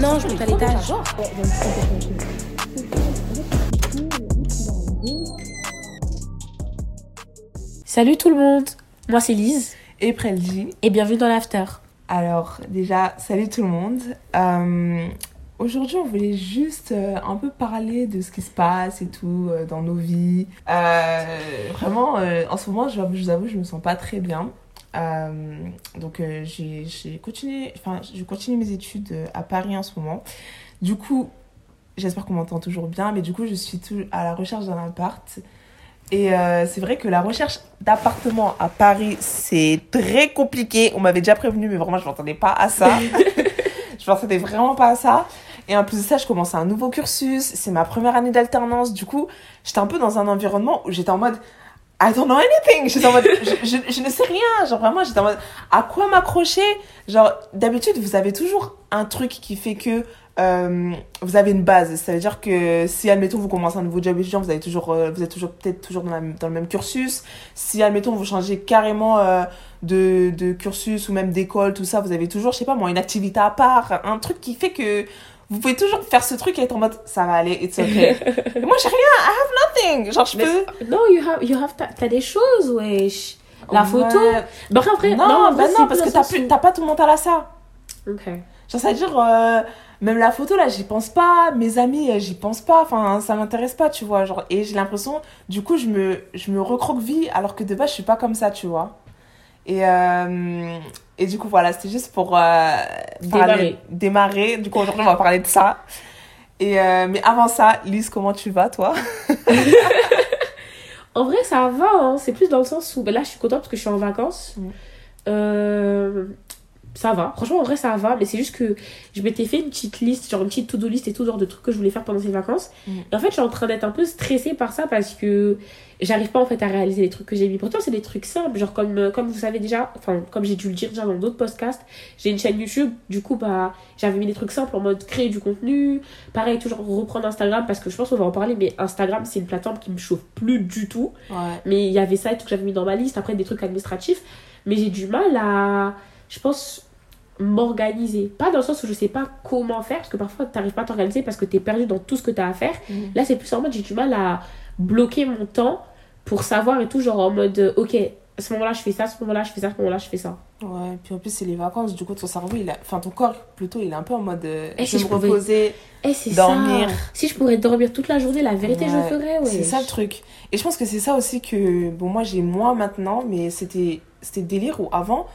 Non, je monte à l'étage. Salut tout le monde, moi c'est Lise et Preldy et bienvenue dans l'after. Alors déjà, salut tout le monde. Aujourd'hui, on voulait juste un peu parler de ce qui se passe et tout dans nos vies. Vraiment, en ce moment, je vous avoue, je me sens pas très bien. Donc je continue mes études à Paris en ce moment. Du coup, j'espère qu'on m'entend toujours bien, mais du coup, je suis à la recherche d'un appart. Et c'est vrai que la recherche d'appartement à Paris, c'est très compliqué. On m'avait déjà prévenu, mais vraiment, je m'entendais pas à ça. Je m'entendais vraiment pas à ça. Et en plus de ça, je commençais un nouveau cursus. C'est ma première année d'alternance. Du coup, j'étais un peu dans un environnement où j'étais en mode « I don't know anything ». J'étais en mode « je ne sais rien ». Genre vraiment, j'étais en mode « à quoi m'accrocher ?» Genre d'habitude, vous avez toujours un truc qui fait que vous avez une base. Ça veut dire que si, admettons, vous commencez un nouveau job étudiant, vous êtes peut-être toujours dans le même cursus. Si, admettons, vous changez carrément de cursus ou même d'école, tout ça, vous avez toujours, je sais pas moi, une activité à part, un truc qui fait que vous pouvez toujours faire ce truc et être en mode ça va aller, it's okay. Moi j'ai rien, I have nothing. Genre je peux. Non, you have t'as des choses, wesh. La photo. Bah après, non, parce que t'as pas tout le monde à la ça. Ok. Genre, ça veut dire, même la photo, là, j'y pense pas. Mes amis, j'y pense pas. Enfin, ça m'intéresse pas, tu vois. Genre, et j'ai l'impression, du coup, je me recroqueville alors que de base, je suis pas comme ça, tu vois. Et du coup, voilà, c'était juste pour démarrer. Du coup, aujourd'hui, on va parler de ça. Mais avant ça, Lise, comment tu vas, toi? En vrai, ça va, hein. C'est plus dans le sens où... Ben là, je suis contente parce que je suis en vacances. Ça va, franchement en vrai ça va, mais c'est juste que je m'étais fait une petite liste, genre une petite to-do list et tout, genre de trucs que je voulais faire pendant ces vacances. Et en fait je suis en train d'être un peu stressée par ça parce que j'arrive pas en fait à réaliser les trucs que j'ai mis. Pourtant c'est des trucs simples, genre comme vous savez déjà, enfin comme j'ai dû le dire déjà dans d'autres podcasts, j'ai une chaîne YouTube, du coup bah j'avais mis des trucs simples en mode créer du contenu, pareil toujours reprendre Instagram parce que je pense qu'on va en parler, mais Instagram c'est une plateforme qui me chauffe plus du tout. Ouais. Mais il y avait ça et tout que j'avais mis dans ma liste, après des trucs administratifs, mais j'ai du mal à... Je pense m'organiser. Pas dans le sens où je sais pas comment faire, parce que parfois t'arrives pas à t'organiser parce que t'es perdu dans tout ce que t'as à faire. Là, c'est plus en mode j'ai du mal à bloquer mon temps pour savoir et tout, genre en mode ok, à ce moment-là je fais ça, à ce moment-là je fais ça, à ce moment-là je fais ça. Ouais, puis en plus c'est les vacances, du coup ton cerveau, ton corps plutôt, il est un peu en mode reposer, dormir. Ça. Si je pourrais dormir toute la journée, la vérité ouais, je le ferais. Ouais. C'est ça le truc. Et je pense que c'est ça aussi que, bon, moi j'ai moins maintenant, mais c'était délire où avant.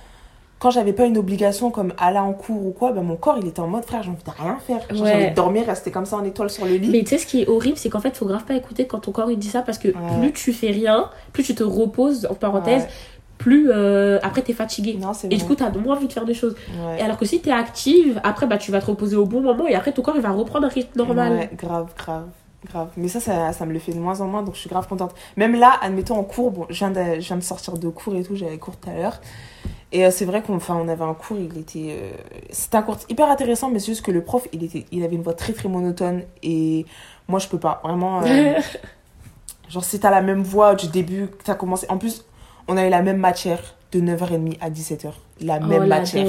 Quand j'avais pas une obligation comme aller en cours ou quoi, ben mon corps il était en mode frère, j'ai envie de rien faire. J'ai envie de dormir, rester comme ça en étoile sur le lit. Mais tu sais, ce qui est horrible, c'est qu'en fait, faut grave pas écouter quand ton corps il dit ça parce que plus tu fais rien, plus tu te reposes, en parenthèse, plus après t'es fatigué. Non, c'est bon. Et du coup, t'as moins envie de faire des choses. Ouais. Et alors que si t'es active, après bah, tu vas te reposer au bon moment et après ton corps il va reprendre un rythme normal. Ouais, grave. Mais ça me le fait de moins en moins, donc je suis grave contente. Même là, admettons en cours, bon, je viens de sortir de cours et tout, j'avais cours tout à l'heure. Et c'est vrai qu'on avait un cours, c'était un cours hyper intéressant, mais c'est juste que le prof, il avait une voix très très monotone et moi je peux pas, vraiment. Genre si t'as la même voix du début, t'as commencé. En plus, on a eu la même matière de 9h30 à 17h. La même matière.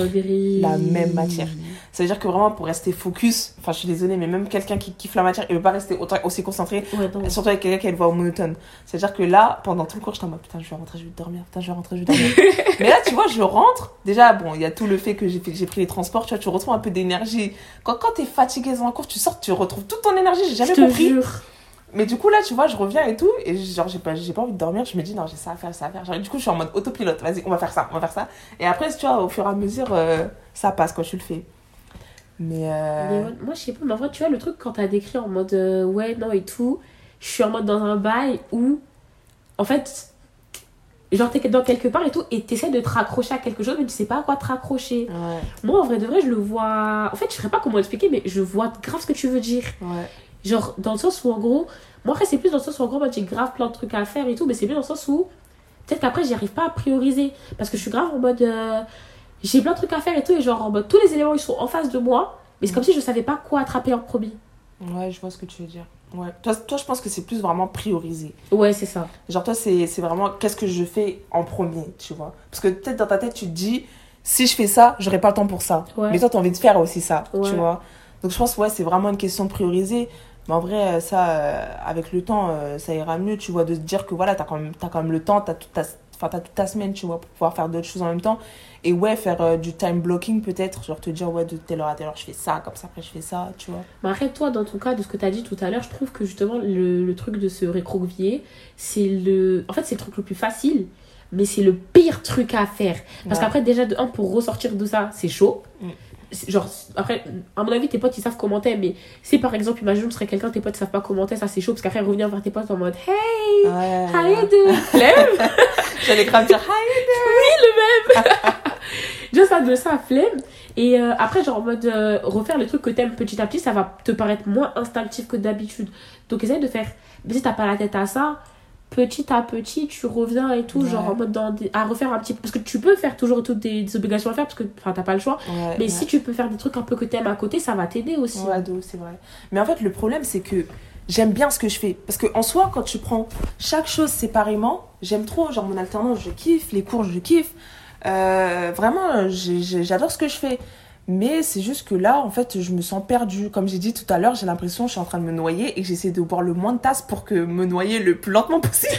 Ça veut dire que vraiment pour rester focus, enfin je suis désolée, mais même quelqu'un qui kiffe la matière, il veut pas rester aussi concentré, surtout avec quelqu'un qui a une voix monotone. Ça veut dire que là, pendant tout le cours, j'étais en mode putain, je vais rentrer, je vais dormir. Mais là, tu vois, je rentre. Déjà, bon, il y a tout le fait que j'ai pris les transports, tu vois, tu retrouves un peu d'énergie. Quand t'es fatiguée dans un cours, tu sors, tu retrouves toute ton énergie, j'ai jamais compris. Jure. Mais du coup, là, tu vois, je reviens et tout. Et genre, j'ai pas envie de dormir. Je me dis, non, j'ai ça à faire. Genre, du coup, je suis en mode autopilote. Vas-y, on va faire ça. Et après, tu vois, au fur et à mesure, ça passe quand tu le fais. Mais moi, je sais pas. Mais en vrai, tu vois, le truc, quand t'as décrit en mode ouais, non et tout, je suis en mode dans un bail où, en fait, genre, t'es dans quelque part et tout. Et t'essaies de te raccrocher à quelque chose, mais tu sais pas à quoi te raccrocher. Ouais. Moi, en vrai, de vrai, je le vois. En fait, je saurais pas comment expliquer, mais je vois grave ce que tu veux dire. Ouais. Genre, dans le sens où, en gros... Moi, après, c'est plus dans le sens où, en gros, moi, j'ai grave plein de trucs à faire et tout. Mais c'est plus dans le sens où... Peut-être qu'après, j'y arrive pas à prioriser. Parce que je suis grave en mode... j'ai plein de trucs à faire et tout. Et genre, en mode, tous les éléments, ils sont en face de moi. Mais c'est comme si je savais pas quoi attraper en premier. Ouais, je vois ce que tu veux dire. Ouais. Toi, je pense que c'est plus vraiment prioriser. Ouais, c'est ça. Genre, toi, c'est vraiment... Qu'est-ce que je fais en premier, tu vois. Parce que peut-être dans ta tête, tu te dis... Si je fais ça, j'aurai pas le temps pour ça. Ouais. Mais toi, t'as envie de faire aussi ça, ouais. Tu vois. Donc je pense, ouais, c'est vraiment une question de prioriser. Mais en vrai, ça, avec le temps, ça ira mieux, tu vois, de se dire que voilà, t'as quand même le temps, t'as toute ta semaine, tu vois, pour pouvoir faire d'autres choses en même temps. Et ouais, faire du time blocking peut-être, genre te dire, ouais, de telle heure à telle heure, je fais ça, comme ça, après je fais ça, tu vois. Mais après, toi, dans ton cas, de ce que t'as dit tout à l'heure, je trouve que justement, le truc de se récroqueviller, en fait, c'est le truc le plus facile, mais c'est le pire truc à faire. Parce qu'après, déjà, de un, pour ressortir de ça, c'est chaud. Genre, après, à mon avis, tes potes ils savent commenter, mais si par exemple, imagine, tu serais quelqu'un, tes potes ils savent pas commenter, ça c'est chaud parce qu'après revenir vers tes potes en mode hey, ouais, how you doing? J'allais grave dire how you doing? Oui, le même. Déjà, ça de ça, flemme. Et après, genre en mode refaire les trucs que t'aimes petit à petit, ça va te paraître moins instinctif que d'habitude. Donc, essaye de faire, mais si t'as pas la tête à ça, petit à petit tu reviens et tout, ouais. Genre en mode à refaire un petit, parce que tu peux faire toujours toutes des obligations à faire parce que enfin t'as pas le choix, ouais, mais ouais. Si tu peux faire des trucs un peu que t'aimes à côté, ça va t'aider aussi, ouais, c'est vrai. Mais en fait le problème c'est que j'aime bien ce que je fais, parce que en soi quand tu prends chaque chose séparément, j'aime trop, genre mon alternance je kiffe, les cours je kiffe, vraiment j'adore ce que je fais. Mais c'est juste que là, en fait, je me sens perdue. Comme j'ai dit tout à l'heure, j'ai l'impression que je suis en train de me noyer et que j'essaie de boire le moins de tasses pour que me noyer le plus lentement possible.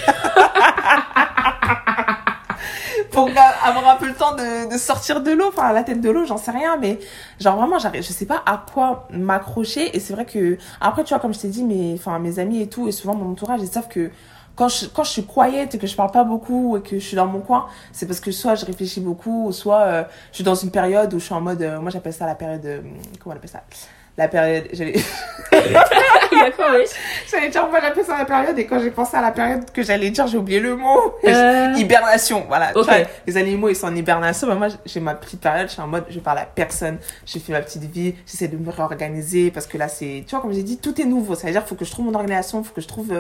Pour avoir un peu le temps de sortir de l'eau, enfin la tête de l'eau, j'en sais rien, mais genre vraiment, je sais pas à quoi m'accrocher. Et c'est vrai que, après, tu vois, comme je t'ai dit, mes amis et tout, et souvent mon entourage, ils savent que quand je suis quiet et que je parle pas beaucoup et que je suis dans mon coin, c'est parce que soit je réfléchis beaucoup, soit je suis dans une période où je suis en mode... moi, j'appelle ça la période... comment on appelle ça ? La période... D'accord, oui. J'allais dire, moi, j'appelle ça la période. Et quand j'ai pensé à la période que j'allais dire, j'ai oublié le mot. Hibernation, voilà. Okay. Tu vois, les animaux, ils sont en hibernation. Mais moi, j'ai ma petite période. Je suis en mode, je parle à personne. J'ai fait ma petite vie. J'essaie de me réorganiser. Parce que là, c'est... Tu vois, comme j'ai dit, tout est nouveau. Ça veut dire, il faut que je trouve mon organisation. Il faut que je trouve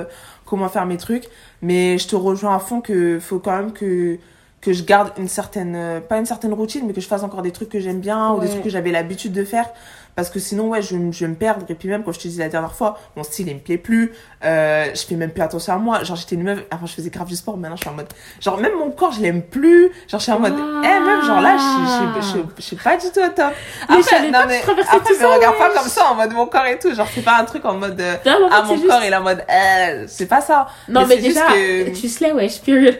comment faire mes trucs. Mais je te rejoins à fond qu'il faut quand même que je garde une certaine... Pas une certaine routine, mais que je fasse encore des trucs que j'aime bien, ouais. Ou des trucs que j'avais l'habitude de faire. Parce que sinon, ouais, je vais me perdre. Et puis même, comme je te disais la dernière fois, mon style, il me plaît plus. Je fais même plus attention à moi. Genre, j'étais une meuf... Avant, je faisais grave du sport. Maintenant, je suis en mode... Genre, même mon corps, je l'aime plus. Genre, je suis en mode... même, genre là, je suis pas du tout au top. Après, je me regarde pas comme ça, en mode mon corps et tout. Genre, c'est pas un truc en mode... mon corps, il est en mode... c'est pas ça. Non, mais déjà, juste que... tu slay, ouais, je purule.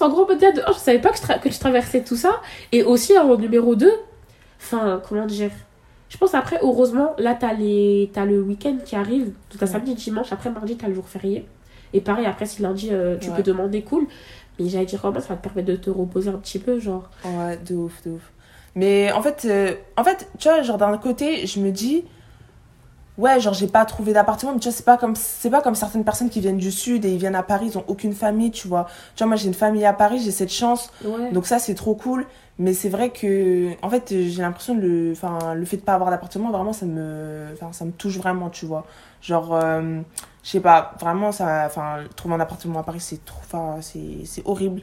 En gros, peut-être, je savais pas que tu traversais tout ça. Et aussi, en numéro 2, enfin, comment dire, je pense après, heureusement, là, t'as le week-end qui arrive. Donc, t'as samedi, dimanche, après mardi, t'as le jour férié. Et pareil, après, si lundi, tu peux demander, cool. Mais j'allais dire, ça va te permettre de te reposer un petit peu, genre. Ouais, de ouf. Mais en fait, tu vois, genre, d'un côté, je me dis... Ouais, genre j'ai pas trouvé d'appartement, mais tu vois, c'est pas comme certaines personnes qui viennent du sud et ils viennent à Paris, ils ont aucune famille, tu vois. Tu vois, moi j'ai une famille à Paris, j'ai cette chance. Ouais. Donc ça c'est trop cool, mais c'est vrai que en fait, j'ai l'impression le fait de pas avoir d'appartement, vraiment ça me touche vraiment, tu vois. Genre je sais pas, vraiment ça, trouver un appartement à Paris, c'est trop, c'est horrible.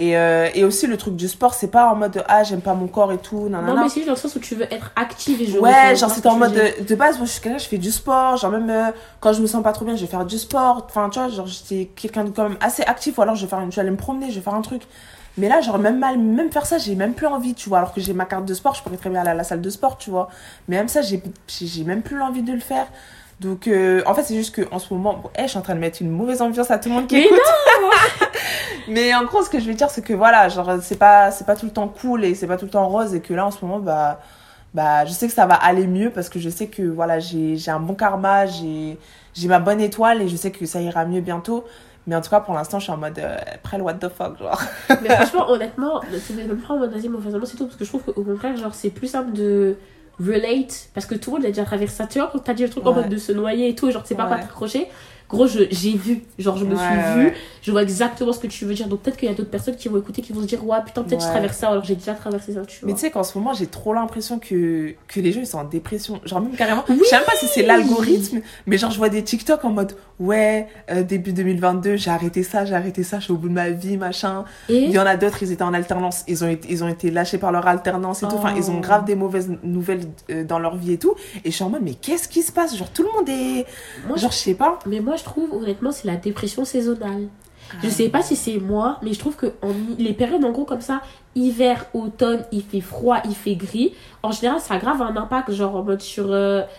Et aussi le truc du sport, c'est pas en mode j'aime pas mon corps et tout, nanana. Non mais c'est juste dans le sens où tu veux être active et jouer. Ouais, genre c'est en mode de base, moi je suis quelqu'un, je fais du sport, genre même quand je me sens pas trop bien, je vais faire du sport. Enfin tu vois, genre j'étais quelqu'un de quand même assez actif, ou alors je vais aller me promener, je vais faire un truc. Mais là genre même faire ça, j'ai même plus envie, tu vois, alors que j'ai ma carte de sport, je pourrais très bien aller à la salle de sport, tu vois. Mais même ça, j'ai même plus l'envie de le faire. Donc, en fait, c'est juste qu'en ce moment, je suis en train de mettre une mauvaise ambiance à tout le monde qui écoute. Mais en gros, ce que je veux dire, c'est que voilà, genre, c'est pas tout le temps cool et c'est pas tout le temps rose, et que là, en ce moment, bah, je sais que ça va aller mieux parce que je sais que voilà, j'ai un bon karma, j'ai ma bonne étoile et je sais que ça ira mieux bientôt. Mais en tout cas, pour l'instant, je suis en mode Prel, what the fuck, genre. Mais franchement, honnêtement, c'est même pas en mode vas-y, mauvaise ambiance et tout, parce que je trouve qu'au contraire, genre, c'est plus simple de relate, parce que tout le monde a déjà traversé ça, tu vois, quand t'as dit le truc en mode de se noyer et tout, genre tu sais pas t'accrocher, gros j'ai vu, genre je me suis vue, je vois exactement ce que tu veux dire, donc peut-être qu'il y a d'autres personnes qui vont écouter, qui vont se dire ouais putain peut-être je traverse ça alors j'ai déjà traversé ça, tu vois. Mais tu sais qu'en ce moment j'ai trop l'impression que les gens ils sont en dépression, genre même carrément, je sais même pas si c'est l'algorithme, mais genre je vois des TikTok en mode début 2022 j'ai arrêté ça, je suis au bout de ma vie machin, et il y en a d'autres ils étaient en alternance, ils ont été lâchés par leur alternance et tout, enfin ils ont grave des mauvaises nouvelles dans leur vie et tout, et je suis en mode mais qu'est-ce qui se passe, genre tout le monde est, moi, genre je sais pas, mais moi je trouve honnêtement c'est la dépression saisonnale. Je sais pas si c'est moi, mais je trouve que les périodes en gros comme ça, hiver, automne, il fait froid, il fait gris, en général ça a grave un impact, genre en mode sur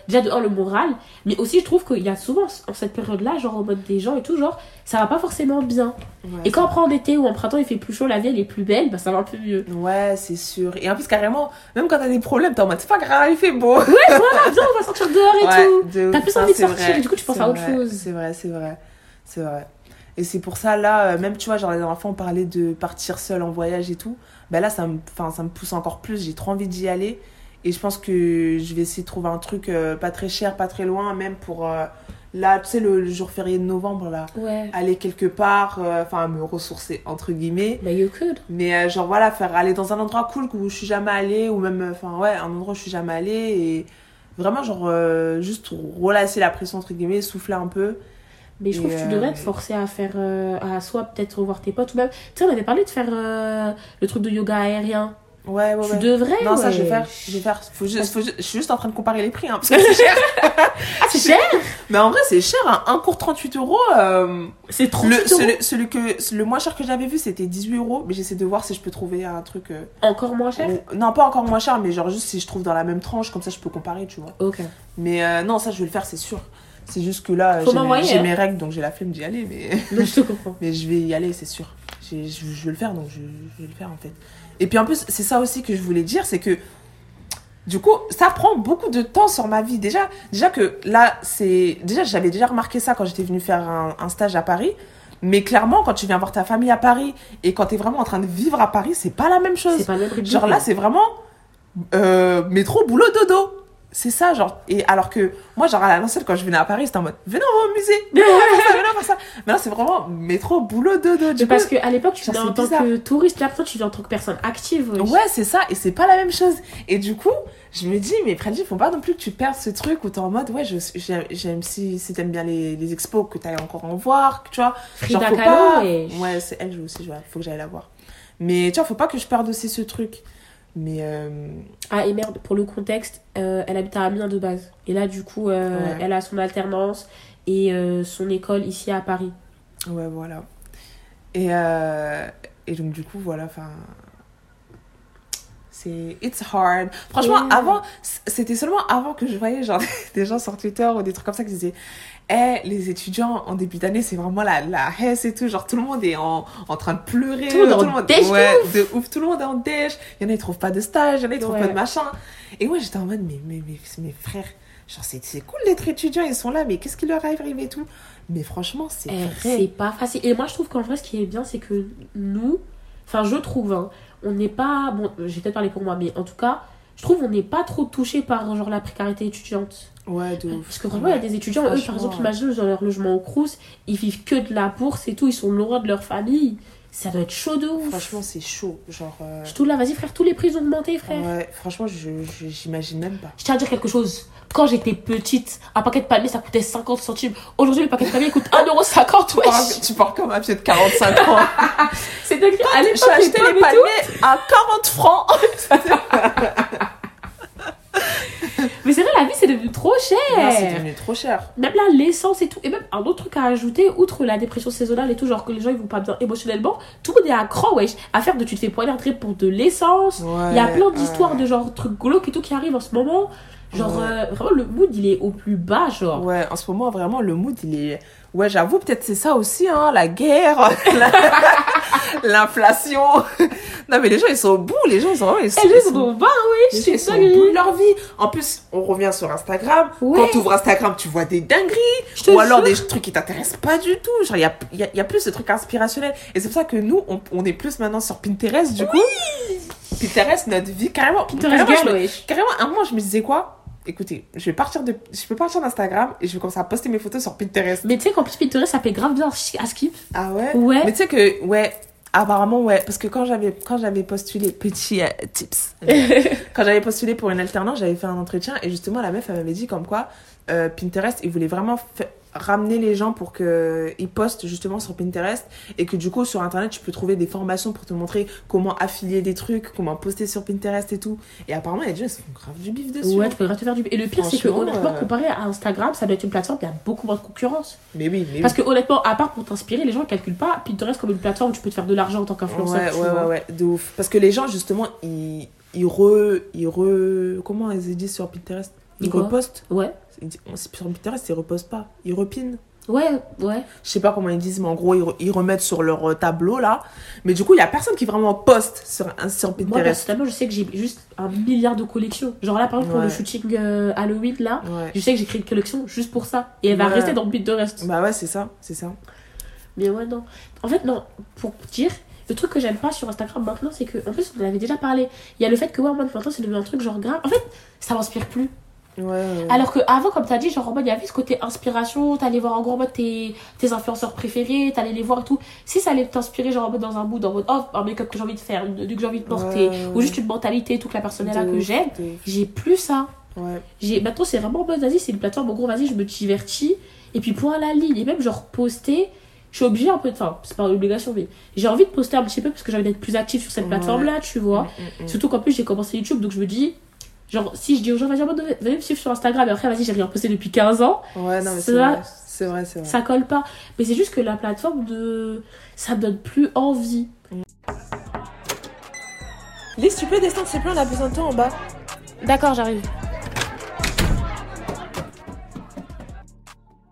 déjà de le moral, mais aussi je trouve qu'il y a souvent en cette période là, genre en mode des gens et tout, genre ça va pas forcément bien. Ouais, et quand après en été ou en printemps il fait plus chaud, la vie elle est plus belle, bah ça va un peu mieux. Ouais, c'est sûr. Et en plus carrément, même quand t'as des problèmes, t'es en mode c'est pas grave, il fait beau. Ouais, voilà, bien on va sortir dehors et tout. De t'as plus envie de sortir et du coup tu penses à autre chose. C'est vrai. Et c'est pour ça, là, même, tu vois, genre, la dernière fois, on parlait de partir seule en voyage et tout. Ben là, ça me pousse encore plus. J'ai trop envie d'y aller. Et je pense que je vais essayer de trouver un truc pas très cher, pas très loin, même pour, là, tu sais, le jour férié de novembre, là. Ouais. Aller quelque part, enfin, me ressourcer, entre guillemets. Bah, you could. Mais, genre, voilà, aller dans un endroit cool où je suis jamais allée, ou même, enfin, ouais, un endroit où je suis jamais allée. Et vraiment, genre, juste relâcher la pression, entre guillemets, souffler un peu. Mais je trouve que tu devrais te forcer à faire, à soit peut-être voir tes potes ou même... Tu sais, on avait parlé de faire le truc de yoga aérien. Ouais. Tu devrais, non, ça, je vais faire. Je suis juste en train de comparer les prix, hein, parce que c'est cher. Ah, c'est cher? Mais en vrai, c'est cher, hein. Un cours 38€. C'est 38€. Le moins cher que j'avais vu, c'était 18€. Mais j'essaie de voir si je peux trouver un truc... Encore moins cher? Non, pas encore moins cher, mais genre juste si je trouve dans la même tranche, comme ça, je peux comparer, tu vois. Ok. Mais non, ça, je vais le faire, c'est sûr. C'est juste que là, j'ai mes règles, donc j'ai la flemme d'y aller. Mais je te comprends. Mais je vais y aller, c'est sûr. Je vais le faire, donc je vais le faire, en fait. Et puis, en plus, c'est ça aussi que je voulais dire, c'est que, du coup, ça prend beaucoup de temps sur ma vie. Déjà que là, c'est... Déjà, j'avais déjà remarqué ça quand j'étais venue faire un stage à Paris. Mais clairement, quand tu viens voir ta famille à Paris et quand t'es vraiment en train de vivre à Paris, c'est pas la même chose. C'est pas la même chose. Genre là, c'est vraiment métro, boulot, dodo. C'est ça, genre, et alors que moi, genre, à la l'ancienne, quand je venais à Paris, c'était en mode, venez, on va au musée, venez, on va faire ça. Mais là, c'est vraiment métro, boulot, dodo. Parce qu'à l'époque, tu viens en tant que touriste, là, après, tu viens en tant que personne active. Oui. Ouais, c'est ça, et c'est pas la même chose. Et du coup, je me dis, mais Preldy, faut pas non plus que tu perdes ce truc où t'es en mode, ouais, j'aime si t'aimes bien les expos, que t'ailles encore en voir, tu vois. Genre, faut pas... Et... Ouais, c'est elle, je aussi, faut que j'aille la voir. Mais tu vois, faut pas que je perde aussi ce truc. Mais Ah, et merde, pour le contexte, elle habite à Amiens de base. Et là, du coup, elle a son alternance et son école ici à Paris. Ouais, voilà. Et donc, du coup, voilà, enfin... C'est... It's hard. Franchement, avant, c'était seulement avant que je voyais genre des gens sur Twitter ou des trucs comme ça qui disaient « Eh, les étudiants en début d'année, c'est vraiment la hesse et tout. » Genre, tout le monde est en train de pleurer. Tout le monde dèche, ouais, de ouf. Tout le monde est en dèche. Il y en a, ils trouvent pas de stage. Il y en a, ils trouvent pas de machin. Et moi, j'étais en mode « Mais frères, genre, c'est cool d'être étudiant. Ils sont là, mais qu'est-ce qui leur arrive et tout ?» Mais franchement, c'est pas facile. Et moi, je trouve qu'en vrai, ce qui est bien, c'est que nous... Enfin, je trouve, hein, on n'est pas... Bon, j'ai peut-être parlé pour moi, mais en tout cas, je trouve qu'on n'est pas trop touché par, genre, la précarité étudiante. Ouais, de ouf. Parce que vraiment, il y a des étudiants, eux, par exemple, imagine, dans leur logement au Crous, ils vivent que de la bourse et tout, ils sont loin de leur famille. Ça doit être chaud de ouf. Franchement, c'est chaud, genre... Surtout là, vas-y, frère, tous les prix ont augmenté, frère. Ouais, franchement, j'imagine même pas. Je tiens à dire quelque chose. Quand j'étais petite, un paquet de panier, ça coûtait 50 centimes. Aujourd'hui, le paquet de panier coûte 1,50€. Ouais. Tu pars comme un pied de 45 francs. C'est dingue. À l'époque, j'ai acheté les paniers à 40 francs. Mais c'est vrai, la vie, c'est devenu trop cher. Non, c'est devenu trop cher. Même là, l'essence et tout. Et même un autre truc à ajouter, outre la dépression saisonnale et tout, genre que les gens, ils vont pas bien émotionnellement, tout le monde est accro, wesh. Affaire de tu te fais poignarder pour de l'essence. Il y a plein d'histoires de genre trucs glauques et tout qui arrivent en ce moment. Genre, vraiment, le mood, il est au plus bas, genre. Ouais, en ce moment, vraiment, le mood, il est... Ouais, j'avoue, peut-être c'est ça aussi, hein, la guerre, l'inflation. Non, mais les gens, ils sont au bout, les gens, ils sont au bas, oui, je suis sûre. Ils sont au bout de leur vie. En plus, on revient sur Instagram. Ouais. Quand tu ouvres Instagram, tu vois des dingueries. Ou alors des trucs qui t'intéressent pas du tout. Genre, il y a plus de trucs inspirationnels. Et c'est pour ça que nous, on est plus maintenant sur Pinterest, du coup. Pinterest, notre vie, carrément. Pinterest girl, wesh. Carrément, à un moment, je me disais quoi? Écoutez, je peux partir d'Instagram et je vais commencer à poster mes photos sur Pinterest. Mais tu sais qu'en plus, Pinterest, ça paye grave bien à Skip. Ah ouais? Ouais. Mais tu sais que, ouais, apparemment, ouais. Parce que quand j'avais postulé, petit tips. Quand j'avais postulé pour une alternance, j'avais fait un entretien et justement, la meuf, elle m'avait dit comme quoi Pinterest, ils voulaient vraiment ramener les gens pour qu'ils postent justement sur Pinterest, et que du coup sur internet tu peux trouver des formations pour te montrer comment affilier des trucs, comment poster sur Pinterest et tout. Et apparemment il y a des gens qui se font grave du bif dessus. Ouais, tu peux grave te faire du bif. Et le pire c'est que honnêtement comparé à Instagram, ça doit être une plateforme qui a beaucoup moins de concurrence. Mais oui, mais parce que honnêtement, à part pour t'inspirer, les gens ne calculent pas Pinterest comme une plateforme où tu peux te faire de l'argent en tant qu'influenceur. Ouais, de ouf. Parce que les gens justement ils comment ils disent sur Pinterest, ils repostent. Ouais. Sur Pinterest, ils repostent pas, ils repinent. Ouais. Je sais pas comment ils disent, mais en gros, ils remettent sur leur tableau là. Mais du coup, il y a personne qui vraiment poste sur Pinterest. Moi, personnellement, je sais que j'ai juste 1 milliard de collections. Genre là, par exemple, pour le shooting Halloween là, je sais que j'ai créé une collection juste pour ça. Et elle va rester dans Pinterest. Bah ouais, c'est ça. Mais ouais, non. En fait, non, pour dire. Le truc que j'aime pas sur Instagram maintenant, c'est que, en plus, on en avait déjà parlé. Il y a le fait que, ouais, maintenant, c'est devenu un truc genre grave. En fait, ça m'inspire plus. Ouais. Alors qu'avant, comme t'as dit, genre en mode, il y avait ce côté inspiration. T'allais voir en gros en mode tes influenceurs préférés, t'allais les voir et tout. Si ça allait t'inspirer, genre en mode dans un mood, en mode, oh, un make-up que j'ai envie de faire, une tenue que j'ai envie de porter, ou juste une mentalité et tout, que la personne est là que j'aime, j'ai plus ça. Ouais. Maintenant, c'est vraiment en mode, vas-y, c'est une plateforme, en gros, vas-y, je me divertis. Et puis, point à la ligne. Et même, genre, poster. Je suis obligée un peu, enfin, c'est pas une obligation, mais j'ai envie de poster un petit peu parce que j'ai envie d'être plus active sur cette plateforme-là, tu vois. Surtout qu'en plus, j'ai commencé YouTube, donc je me dis, genre, si je dis aux gens, vas-y, venez me suivre sur Instagram, et après, vas-y, j'ai rien posté depuis 15 ans. Ouais, non, mais c'est vrai. Ça colle pas. Mais c'est juste que la plateforme, ça me donne plus envie. Lise, tu peux descendre, s'il te plaît, on a besoin de toi en bas. D'accord, j'arrive.